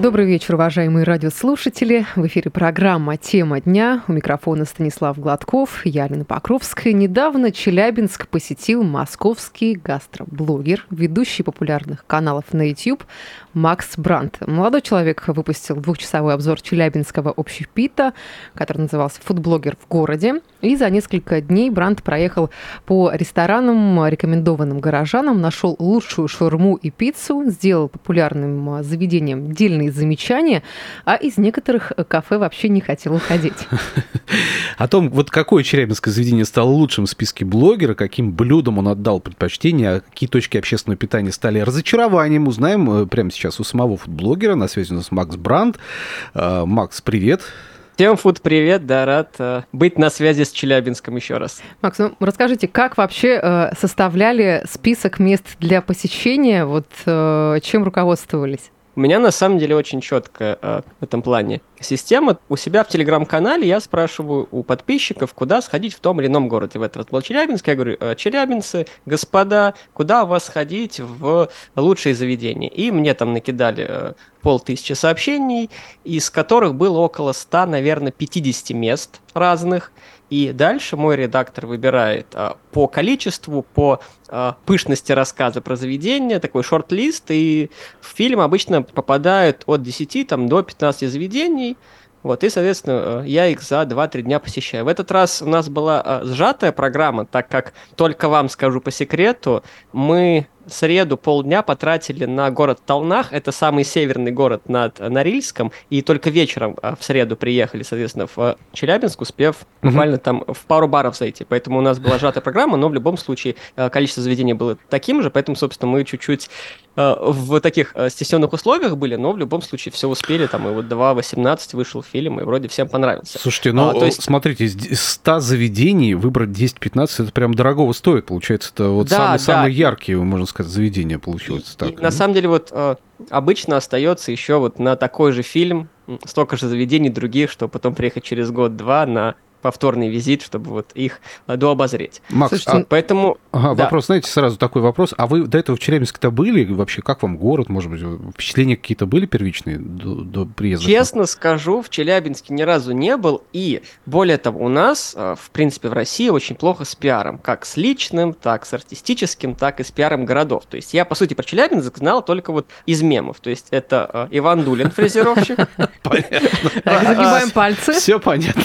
Добрый вечер, уважаемые радиослушатели. В эфире программа «Тема дня». У микрофона Станислав Гладков, Ялина Покровская. Недавно Челябинск посетил московский гастроблогер, ведущий популярных каналов на YouTube Макс Брандт. Молодой человек выпустил двухчасовой обзор челябинского общепита, который назывался «Фудблогер в городе». И за несколько дней Брандт проехал по ресторанам, рекомендованным горожанам, нашел лучшую шаурму и пиццу, сделал популярным заведением дельные замечания, а из некоторых кафе вообще не хотел уходить. О том, вот какое челябинское заведение стало лучшим в списке блогера, каким блюдам он отдал предпочтение, а какие точки общественного питания стали разочарованием, узнаем прямо сейчас у самого фудблогера. На связи у нас Макс Брандт. Макс, привет. Всем фуд привет, да, рад быть на связи с Челябинском еще раз. Макс, ну расскажите, как вообще составляли список мест для посещения, вот чем руководствовались? У меня на самом деле очень четкая в этом плане система. У себя в телеграм-канале я спрашиваю у подписчиков, куда сходить в том или ином городе. В этот был Челябинск. Я говорю: челябинцы, господа, куда вас сходить в лучшие заведения? И мне там накидали 500 сообщений, из которых было около 100, наверное, 50 мест разных. И дальше мой редактор выбирает по количеству, по пышности рассказа про заведение, такой шорт-лист, и в фильм обычно попадают от 10 до 15 заведений. Вот, и, соответственно, я их за 2-3 дня посещаю. В этот раз у нас была сжатая программа, так как, только вам скажу по секрету, мы в среду полдня потратили на город Талнах, это самый северный город над Норильском, и только вечером в среду приехали, соответственно, в Челябинск, успев буквально там в пару баров зайти, поэтому у нас была сжатая программа, но в любом случае количество заведений было таким же, поэтому, собственно, мы чуть-чуть в таких стесненных условиях были, но в любом случае все успели, там, и вот 2.18 вышел фильм, и вроде всем понравился. Слушайте, ну, то есть... смотрите, из 100 заведений выбрать 10-15, это прям дорогого стоит, получается, это вот самые яркие, можно сказать, заведение получилось. Так, на самом деле, вот обычно остается еще вот на такой же фильм столько же заведений других, чтобы потом приехать через год-два на повторный визит, чтобы вот их дообозреть. Макс, слушайте, поэтому... Ага, да. Вопрос, знаете, сразу такой вопрос. А вы до этого в Челябинске-то были? Вообще, как вам город? Может быть, впечатления какие-то были первичные до приезда? Честно скажу, в Челябинске ни разу не был. И более того, у нас, в принципе, в России очень плохо с пиаром. Как с личным, так с артистическим, так и с пиаром городов. То есть я, по сути, про Челябинск знал только вот из мемов. То есть это Иван Дулин, фрезеровщик. Понятно. Загибаем пальцы. Все понятно.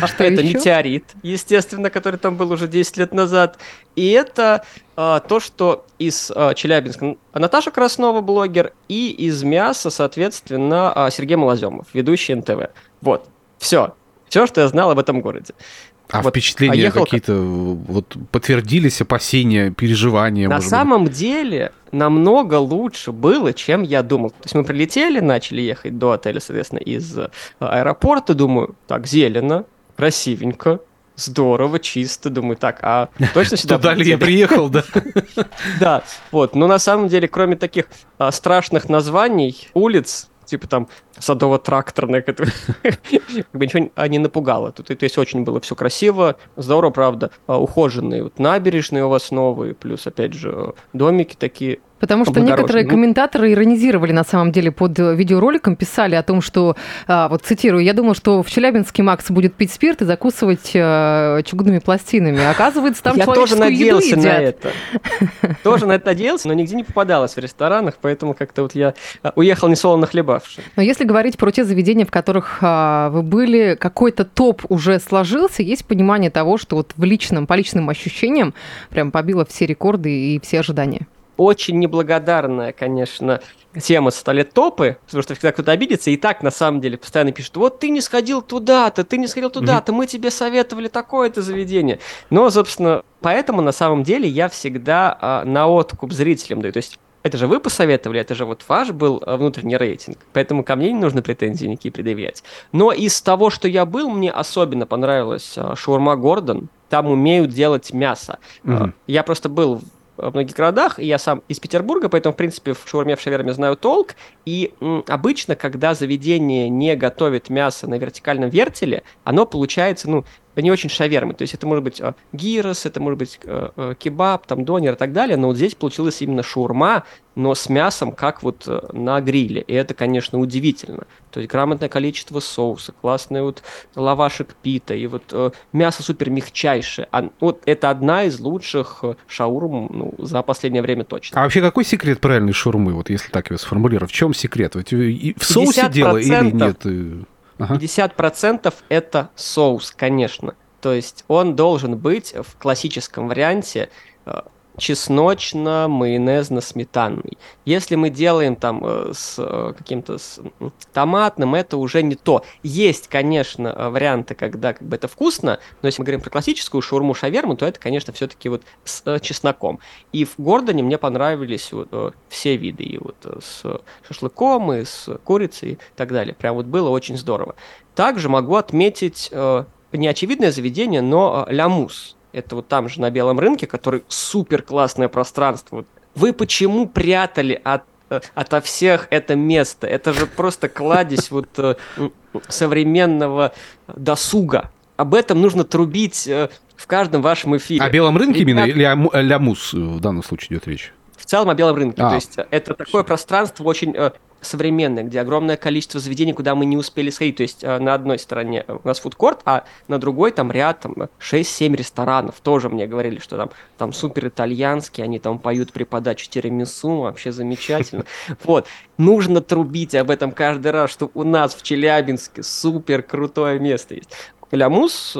А что это еще? Метеорит, естественно, который там был уже 10 лет назад. И это то, что из Челябинска Наташа Краснова, блогер, и из мяса, соответственно, Сергей Малоземов, ведущий НТВ. Вот, все. Все, что я знал об этом городе. А вот, впечатления какие-то вот, подтвердились, опасения, переживания? На самом деле намного лучше было, чем я думал. То есть мы прилетели, начали ехать до отеля, соответственно, из аэропорта. Думаю, так, зелено, красивенько, здорово, чисто. Думаю, так, а точно сюда прилетели? Туда ли я приехал, да? Да, вот. Но на самом деле, кроме таких страшных названий улиц, типа там садово-тракторная, которая ничего не напугала. Тут, то есть очень было все красиво, здорово, правда, ухоженные вот набережные у вас новые, плюс, опять же, домики такие. Потому что некоторые комментаторы иронизировали, на самом деле, под видеороликом, писали о том, что, вот цитирую, я думал, что в Челябинске Макс будет пить спирт и закусывать чугунными пластинами. Оказывается, там человеческую еду едят. Я тоже надеялся на это. Тоже на это надеялся, но нигде не попадалось в ресторанах, поэтому как-то вот я уехал несолоно хлебавши. Но если говорить про те заведения, в которых вы были, какой-то топ уже сложился, есть понимание того, что вот в личном, по личным ощущениям прям побило все рекорды и все ожидания? Очень неблагодарная, конечно, тема стали топы, потому что когда кто-то обидится, и так, на самом деле, постоянно пишут, вот ты не сходил туда-то, мы тебе советовали такое-то заведение. Но, собственно, поэтому, на самом деле, я всегда на откуп зрителям даю, то есть это же вы посоветовали, это же вот ваш был внутренний рейтинг, поэтому ко мне не нужно претензии никакие предъявлять. Но из того, что я был, мне особенно понравилась шаурма Гордон, там умеют делать мясо. Я просто был в многих городах, и я сам из Петербурга, поэтому, в принципе, в шаурме, в шаверме знаю толк. И обычно, когда заведение не готовит мясо на вертикальном вертеле, оно получается, ну, не очень шавермы. То есть это может быть гирос, это может быть кебаб, там, донер и так далее, но вот здесь получилась именно шаурма, но с мясом, как вот на гриле. И это, конечно, удивительно. То есть грамотное количество соуса, классный вот лавашек пита, и вот мясо супер мягчайшее. Вот это одна из лучших шаурм, ну, за последнее время точно. А вообще какой секрет правильной шаурмы, вот если так ее сформулировать? В чем секрет? Вот, и в соусе дело или нет? 50% это соус, конечно. То есть он должен быть в классическом варианте чесночно-майонезно-сметанный. Если мы делаем там с каким-то с томатным, это уже не то. Есть, конечно, варианты, когда как бы это вкусно, но если мы говорим про классическую шаурму, шаверму, то это, конечно, все-таки вот с чесноком. И в Гордоне мне понравились вот все виды, и вот с шашлыком, и с курицей, и так далее. Прям вот было очень здорово. Также могу отметить неочевидное заведение, но Лямуз. Это вот там же на Белом рынке, который супер классное пространство. Вы почему прятали ото всех это место? Это же просто кладезь вот современного досуга. Об этом нужно трубить в каждом вашем эфире. О Белом рынке именно или о Лямуз в данном случае идет речь? В целом о Белом рынке. То есть это такое пространство очень современное, где огромное количество заведений, куда мы не успели сходить. То есть на одной стороне у нас фудкорт, а на другой там ряд там, 6-7 ресторанов. Тоже мне говорили, что там супер итальянские, они там поют при подаче тирамису, вообще замечательно. Вот. Нужно трубить об этом каждый раз, что у нас в Челябинске супер крутое место есть. Лямуз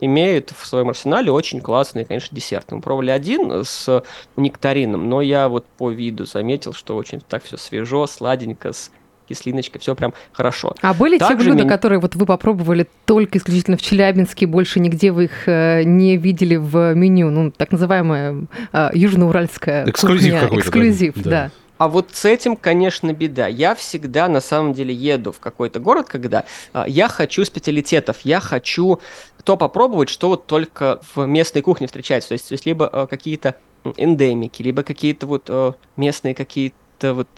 имеет в своем арсенале очень классный, конечно, десерт. Мы пробовали один с нектарином, но я вот по виду заметил, что очень так все свежо, сладенько, с кислиночкой, все прям хорошо. А были также те блюда, которые вот вы попробовали только исключительно в Челябинске, больше нигде вы их не видели в меню? Ну, так называемая южноуральская эксклюзив кухня. Какой-то, эксклюзив, да. А вот с этим, конечно, беда. Я всегда, на самом деле, еду в какой-то город, когда я хочу специалитетов, я хочу то попробовать, что вот только в местной кухне встречается. То есть либо какие-то эндемики, либо какие-то вот местные какие-то вот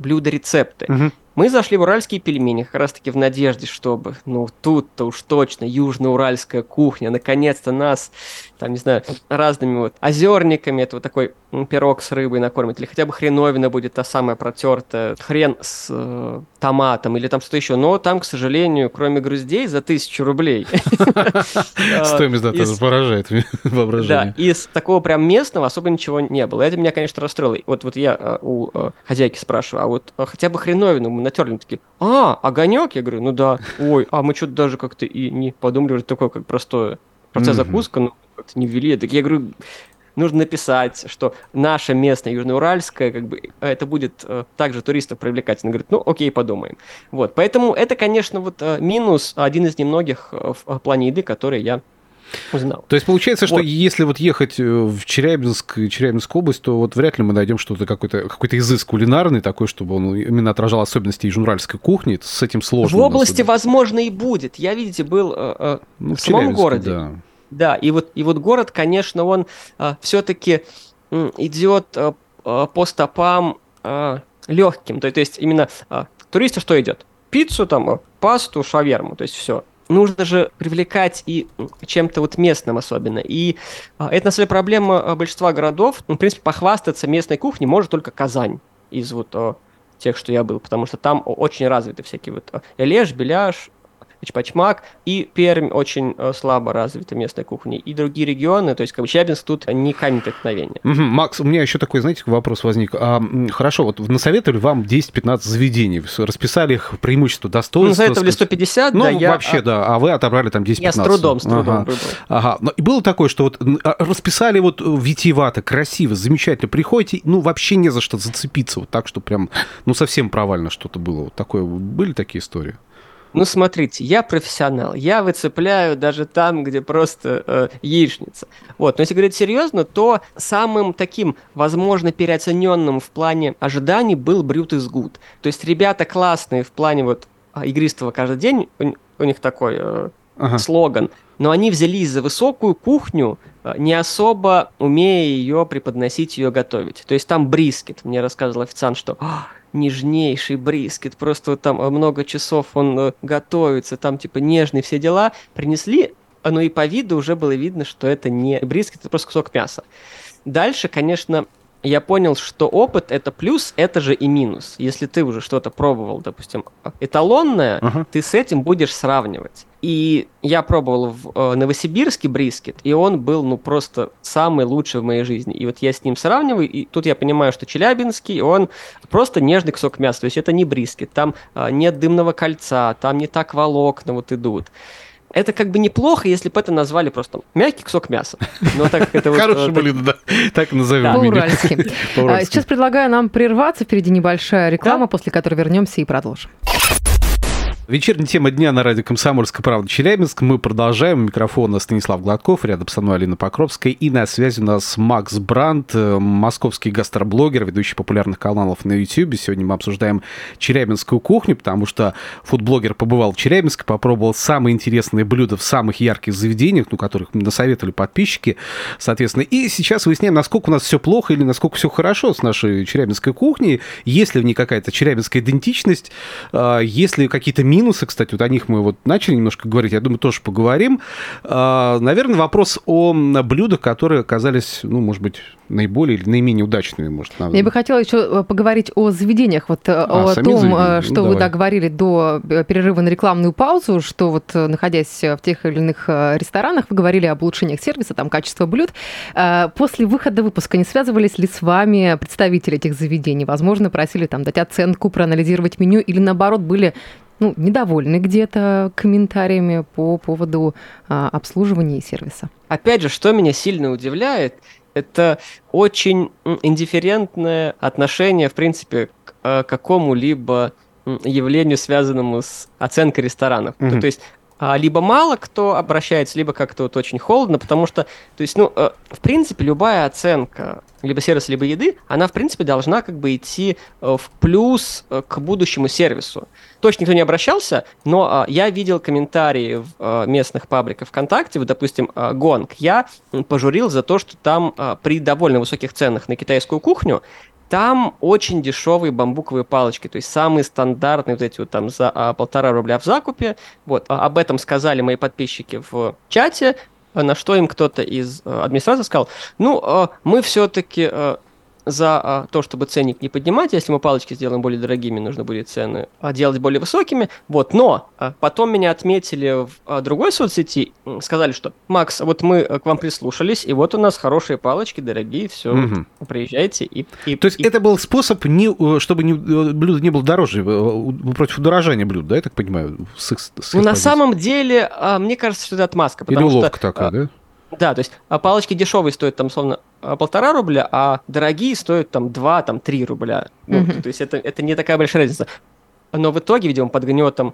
блюда-рецепты. Угу. Мы зашли в уральские пельмени, как раз-таки в надежде, чтобы, ну, тут-то уж точно южноуральская кухня, наконец-то нас, там, не знаю, разными вот озерниками, это вот такой пирог с рыбой накормят, или хотя бы хреновина будет та самая протертая, хрен с томатом, или там что-то еще. Но там, к сожалению, кроме груздей, за 1000 рублей. Стоимость, да, тоже поражает воображение. Да, из такого прям местного особо ничего не было. Это меня, конечно, расстроило. Вот я у хозяйки спрашиваю, а вот хотя бы хреновину мы натерли, такие, огонек? Я говорю, ну да, ой, а мы что-то даже как-то и не подумали, уже такое, как простая закуска, но как-то не ввели. Так я говорю, нужно написать, что наша местная южноуральская, как бы, это будет также туристов привлекательно. Говорит, ну окей, подумаем. Вот, поэтому это, конечно, вот минус, один из немногих в плане еды, который я узнал. То есть получается, что если вот ехать в Челябинск, Челябинскую область, то вот вряд ли мы найдем что-то, какой-то изыск кулинарный такой, чтобы он именно отражал особенности южноуральской кухни. С этим сложно. В области, возможно, и будет. Я, видите, был в самом городе. Да, и вот город, конечно, он все-таки идет по стопам легким. То есть именно туристу что идет? Пиццу, там, пасту, шаверму, то есть все. Нужно же привлекать и чем-то вот местным особенно. И это, на самом деле, проблема большинства городов. В принципе, похвастаться местной кухней может только Казань из вот тех, что я был, потому что там очень развиты всякие вот элеш, беляш, чпачмак, и Пермь очень слабо развита местной кухней, и другие регионы, то есть Челябинск тут не камень преткновения. Макс, у меня еще такой, знаете, вопрос возник. Хорошо, вот насоветовали вам 10-15 заведений, расписали их преимущества, достоинства. Насоветовали 150, да. Ну, вообще, да, а вы отобрали там 10-15. Я с трудом выбрал. Ага, и было такое, что вот расписали вот витиевато, красиво, замечательно, приходите, ну, вообще не за что зацепиться, вот так, что прям, ну, совсем провально что-то было. Вот такое, были такие истории? Ну, смотрите, я профессионал, я выцепляю даже там, где просто яичница. Вот. Но если говорить серьезно, то самым таким, возможно, переоцененным в плане ожиданий был Брют из Гуд. То есть ребята классные в плане вот игристого каждый день, у них такой слоган, но они взялись за высокую кухню, не особо умея ее преподносить, ее готовить. То есть там брискет. Мне рассказывал официант, что нежнейший брискет, просто там много часов он готовится, там типа нежный, все дела. Принесли, ну и по виду уже было видно, что это не брискет, это просто кусок мяса. Дальше, конечно, я понял, что опыт – это плюс, это же и минус. Если ты уже что-то пробовал, допустим, эталонное, ты с этим будешь сравнивать. И я пробовал в Новосибирске брискет, и он был, ну, просто самый лучший в моей жизни. И вот я с ним сравниваю, и тут я понимаю, что челябинский, он просто нежный кусок мяса, то есть это не брискет, там нет дымного кольца, там не так волокна вот идут. Это как бы неплохо, если бы это назвали просто мягкий кусок мяса. Хороший блин, да. Так назовем. По-уральски. Сейчас предлагаю нам прерваться. Впереди небольшая реклама, после которой вернемся и продолжим. Вечерняя тема дня на радио «Комсомольская правда» Челябинск. Мы продолжаем. У микрофона Станислав Гладков, рядом со мной Ялина Покровская. И на связи у нас Макс Брандт, московский гастроблогер, ведущий популярных каналов на YouTube. Сегодня мы обсуждаем челябинскую кухню, потому что фудблогер побывал в Челябинске, попробовал самые интересные блюда в самых ярких заведениях, ну, которых насоветовали подписчики, соответственно. И сейчас выясняем, насколько у нас все плохо или насколько все хорошо с нашей челябинской кухней. Есть ли в ней какая-то челябинская идентичность, есть ли какие-то минусы. Минусы, кстати, вот о них мы вот начали немножко говорить, я думаю, тоже поговорим. Наверное, вопрос о блюдах, которые оказались, ну, может быть, наиболее или наименее удачными, может, наверное. Я бы хотела еще поговорить о заведениях, вот о том, что вы договорили до перерыва на рекламную паузу, что вот, находясь в тех или иных ресторанах, вы говорили об улучшениях сервиса, там, качество блюд. После выхода выпуска не связывались ли с вами представители этих заведений? Возможно, просили там дать оценку, проанализировать меню, или, наоборот, были... ну, недовольны где-то комментариями по поводу обслуживания и сервиса. Опять же, что меня сильно удивляет, это очень индифферентное отношение, в принципе, к какому-либо явлению, связанному с оценкой ресторанов. То есть, либо мало кто обращается, либо как-то вот очень холодно, потому что, то есть, ну, в принципе, любая оценка либо сервиса, либо еды, она, в принципе, должна как бы идти в плюс к будущему сервису. Точно никто не обращался, но я видел комментарии в местных пабликах ВКонтакте, вот, допустим, Гонг. Я пожурил за то, что там при довольно высоких ценах на китайскую кухню там очень дешевые бамбуковые палочки, то есть самые стандартные вот эти вот там за 1,5 рубля в закупе. Вот. Об этом сказали мои подписчики в чате, на что им кто-то из администрации сказал, ну, мы все-таки за то, чтобы ценник не поднимать, если мы палочки сделаем более дорогими, нужно будет цены делать более высокими. Вот. Но потом меня отметили в другой соцсети, сказали, что «Макс, вот мы к вам прислушались, и вот у нас хорошие палочки, дорогие, все, приезжайте». То есть это был способ, чтобы блюдо не было дороже, против удорожания блюд, да, я так понимаю? Ну, на самом деле, мне кажется, что это отмазка. Или уловка такая, да? Да, то есть палочки дешевые стоят там, условно, 1,5 рубля, а дорогие стоят там 2-3 рубля. Вот, то есть это не такая большая разница. Но в итоге, видимо, под гнетом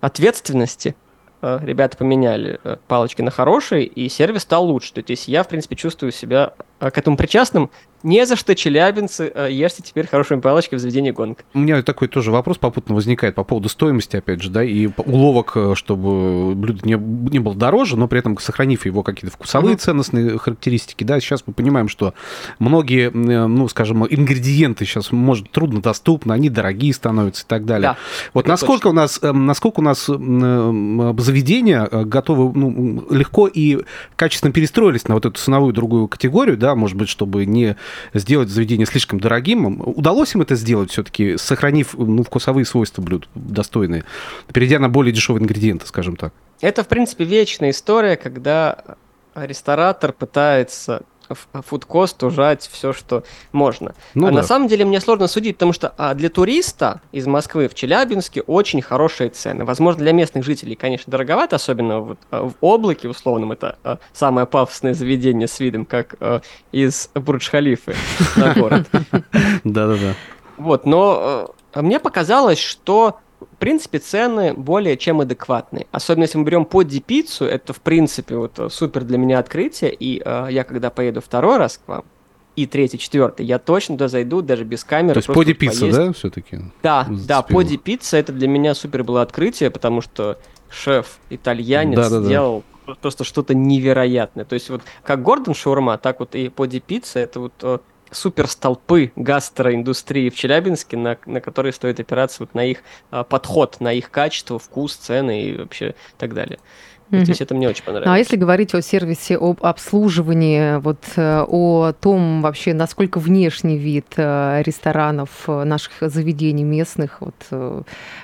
ответственности ребята поменяли палочки на хорошие, и сервис стал лучше. То есть я, в принципе, чувствую себя к этому причастным. Не за что, челябинцы, ешьте теперь хорошими палочками в заведении Гонг. У меня такой тоже вопрос попутно возникает по поводу стоимости, опять же, да, и уловок, чтобы блюдо не было дороже, но при этом сохранив его какие-то вкусовые ценностные характеристики, да. Сейчас мы понимаем, что многие, ну, скажем, ингредиенты сейчас, может, трудно доступны, они дорогие становятся и так далее. Да, вот насколько у нас, заведения готовы, ну, легко и качественно перестроились на вот эту ценовую другую категорию, да, может быть, чтобы не сделать заведение слишком дорогим. Удалось им это сделать все-таки, сохранив, ну, вкусовые свойства блюд достойные, перейдя на более дешевые ингредиенты, скажем так? Это, в принципе, вечная история, когда ресторатор пытается фудкост ужать все, что можно. Ну, да. На самом деле мне сложно судить, потому что для туриста из Москвы в Челябинске очень хорошие цены. Возможно, для местных жителей, конечно, дороговато, особенно вот в Облаке, условном, это самое пафосное заведение с видом, как из Бурдж-Халифы на город. Да-да-да. Вот, но мне показалось, что в принципе, цены более чем адекватные. Особенно, если мы берем поди-пиццу, это, в принципе, вот супер для меня открытие, и я, когда поеду второй раз к вам, и третий, четвертый, я точно туда зайду, даже без камеры. То есть поди-пицца, да, все-таки? Да, зацепило. Да, поди-пицца, это для меня супер было открытие, потому что шеф-итальянец сделал просто что-то невероятное. То есть вот как Гордон шаурма, так вот и поди-пицца – это вот супер столпы гастроиндустрии в Челябинске, на которые стоит опираться вот на их подход, на их качество, вкус, цены и вообще так далее. Mm-hmm. То есть это мне очень понравилось. А если говорить о сервисе, об обслуживании, вот о том вообще, насколько внешний вид ресторанов, наших заведений местных вот,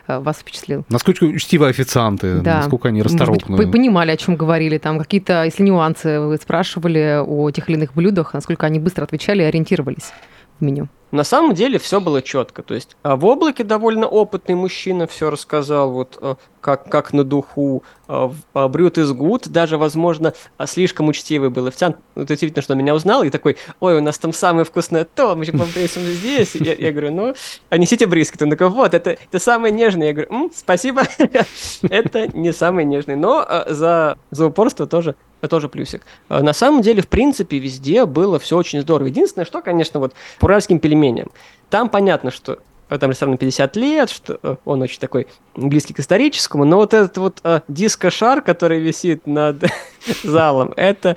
вас впечатлил? Насколько учтивы официанты, да. Насколько они расторопны. Может быть, понимали, о чем говорили, там какие-то, если нюансы, вы спрашивали о тех или иных блюдах, насколько они быстро отвечали и ориентировались в меню? На самом деле все было четко. То есть в «Облаке» довольно опытный мужчина все рассказал, вот как на духу. В «Брют из Гуд» даже, возможно, слишком учтивый был официант. Вот удивительно, что он меня узнал и такой: «Ой, у нас там самое вкусное то, мы же попресим здесь». Я говорю: «Ну, а несите брискет». Он такой: «Вот, это самое нежное». Я говорю: «Спасибо, это не самое нежное». Но за упорство тоже плюсик. На самом деле, в принципе, везде было все очень здорово. Единственное, что, конечно, вот по уральским пельменям. Там понятно, что там ресторану 50 лет, что он очень такой близкий к историческому, но вот этот вот диско-шар, который висит над залом, это,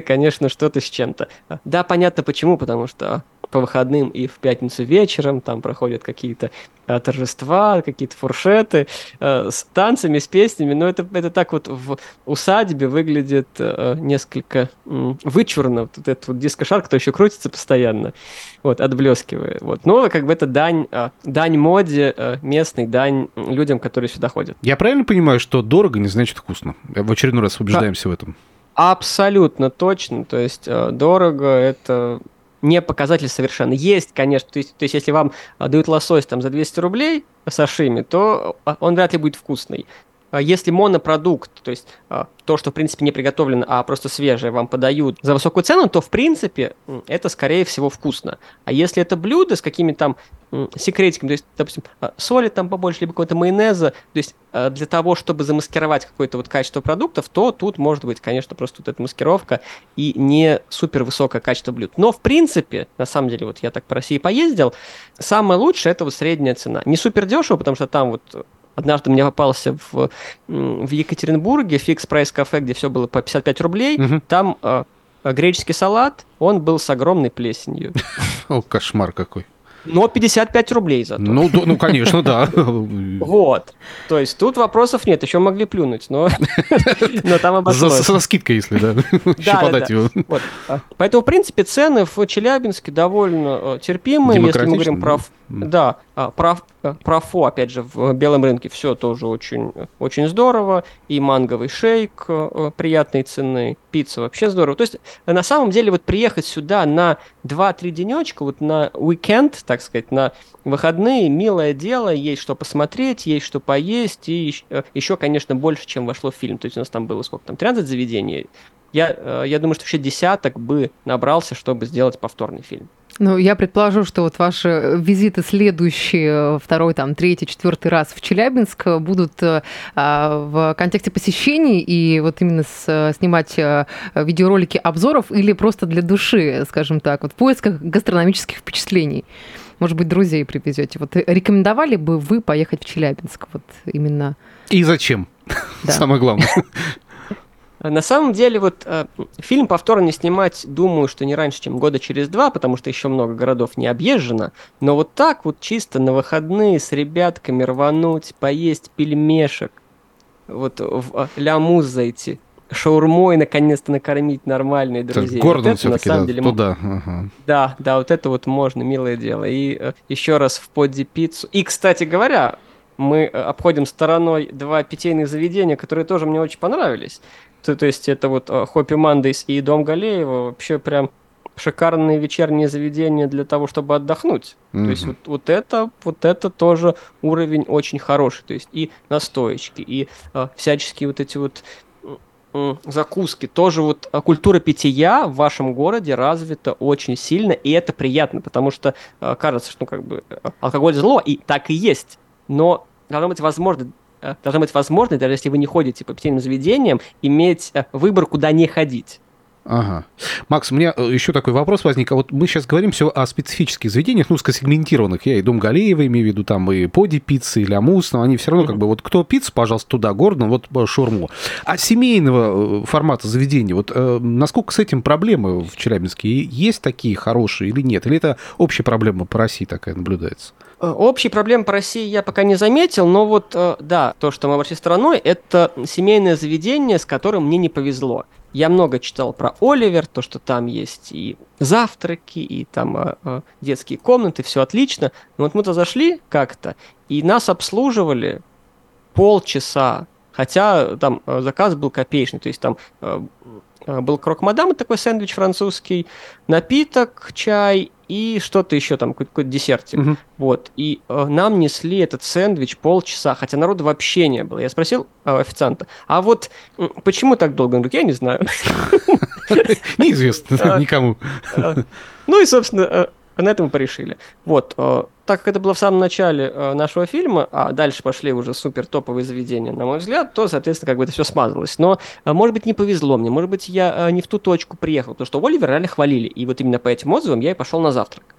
конечно, что-то с чем-то. Да, понятно почему, потому что по выходным и в пятницу вечером там проходят какие-то торжества, какие-то фуршеты с танцами, с песнями, но это так вот в усадьбе выглядит несколько вычурно, вот этот вот диско-шар, который еще крутится постоянно, вот, отблескивая. Вот. Но как бы это дань моде местной, дань людям, которые сюда ходят. Я правильно понимаю, что дорого не значит вкусно? В очередной раз убеждаемся в этом. Абсолютно точно, то есть дорого – это... не показатель совершенно. Есть, конечно, то есть если вам дают лосось там, за 200 рублей сашими, то он вряд ли будет вкусный. Если монопродукт, то есть то, что в принципе не приготовлено, а просто свежее, вам подают за высокую цену, то в принципе это скорее всего вкусно. А если это блюдо с какими-то там секретиками, то есть, допустим, соли там побольше, либо какого-то майонеза, то есть для того, чтобы замаскировать какое-то вот качество продуктов, то тут может быть, конечно, просто вот эта маскировка и не супер высокое качество блюд. Но в принципе, на самом деле, вот я так по России поездил, самое лучшее – это вот средняя цена. Не супер дешево, потому что там вот... Однажды мне попался в Екатеринбурге фикс-прайс-кафе, где все было по 55 рублей. Угу. Там греческий салат, он был с огромной плесенью. О, кошмар какой. Но 55 рублей зато. Ну, конечно, да. Вот. То есть тут вопросов нет, еще могли плюнуть, но там обошлось. Со скидкой, если, да, еще подать его. Поэтому, в принципе, цены в Челябинске довольно терпимые, если мы говорим про... Да, про фо, опять же, в белом рынке все тоже очень, очень здорово. И манговый шейк приятной цены, пицца вообще здорово. То есть, на самом деле, вот приехать сюда на 2-3 денечка, вот на уикенд, так сказать, на выходные, милое дело, есть что посмотреть, есть что поесть, и еще, конечно, больше, чем вошло в фильм. То есть, у нас там было сколько там, 13 заведений. Я думаю, что вообще десяток бы набрался, чтобы сделать повторный фильм. Ну, я предположу, что вот ваши визиты следующие, второй, там, третий, четвертый раз в Челябинск будут в контексте посещений и вот именно снимать видеоролики обзоров или просто для души, скажем так, вот в поисках гастрономических впечатлений. Может быть, друзей привезете. Вот рекомендовали бы вы поехать в Челябинск вот именно? И зачем? Да. Самое главное. На самом деле, вот фильм повторно снимать, думаю, что не раньше, чем года через два, потому что еще много городов не объезжено, но вот так вот чисто на выходные с ребятками рвануть, поесть пельмешек, вот в Лямуз зайти, шаурмой наконец-то накормить нормальные друзей. Гордон вот все-таки, да, деле, туда. Ага. Да, вот это вот можно, милое дело. И еще раз в поди-пиццу. И, кстати говоря, мы обходим стороной два питейных заведения, которые тоже мне очень понравились. То есть это вот Happy Mondays и Дом Галеева, вообще прям шикарные вечерние заведения для того, чтобы отдохнуть. Mm-hmm. То есть вот это тоже уровень очень хороший. То есть и настоечки, и всяческие вот эти вот закуски. Тоже вот культура питья в вашем городе развита очень сильно, и это приятно, потому что кажется, что как бы алкоголь зло, и так и есть. Но должна быть возможность, даже если вы не ходите по питейным заведениям, иметь выбор, куда не ходить. Ага. Макс, у меня еще такой вопрос возник. А вот мы сейчас говорим все о специфических заведениях, ну, скосегментированных. Я и Дом Галеева имею в виду, там и Поди-пицца, и Лямуз, но они все равно как бы, вот кто пиццу, пожалуйста, туда, Гордон, вот шаурму. А семейного формата заведения, вот насколько с этим проблемы в Челябинске? Есть такие хорошие или нет? Или это общая проблема по России такая наблюдается? Общей проблемы по России я пока не заметил, но вот, да, то, что мы обошли стороной, это семейное заведение, с которым мне не повезло. Я много читал про Оливер, то, что там есть и завтраки, и там детские комнаты, все отлично. Но вот мы-то зашли как-то, и нас обслуживали полчаса, хотя там заказ был копеечный, то есть там был крок-мадам, такой сэндвич французский, напиток, чай и что-то еще, там какой-то десертик. Mm-hmm. Вот. И нам несли этот сэндвич полчаса, хотя народу вообще не было. Я спросил официанта, а вот почему так долго? Он говорит, я не знаю. Неизвестно никому. Ну и, собственно, на этом мы порешили. Вот. Так как это было в самом начале нашего фильма, а дальше пошли уже супер топовые заведения, на мой взгляд, то, соответственно, как бы это все смазалось. Но, может быть, не повезло мне, может быть, я не в ту точку приехал, потому что Оливер реально хвалили, и вот именно по этим отзывам я и пошел на завтрак.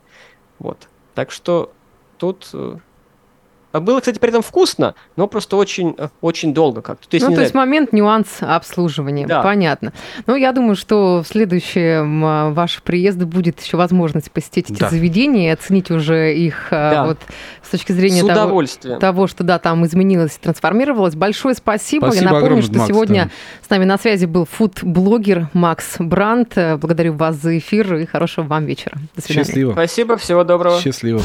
Вот. Так что тут... Было, кстати, при этом вкусно, но просто очень долго как-то. То есть, ну, то есть момент, нюанс обслуживания, да. Понятно. Ну, я думаю, что в следующем вашем приезде будет еще возможность посетить эти заведения и оценить уже их вот, с точки зрения того, что да, там изменилось и трансформировалось. Большое спасибо. Я напомню, что Макс, сегодня с нами на связи был фудблогер Макс Брандт. Благодарю вас за эфир и хорошего вам вечера. До свидания. Счастливо. Спасибо, всего доброго. Счастливо.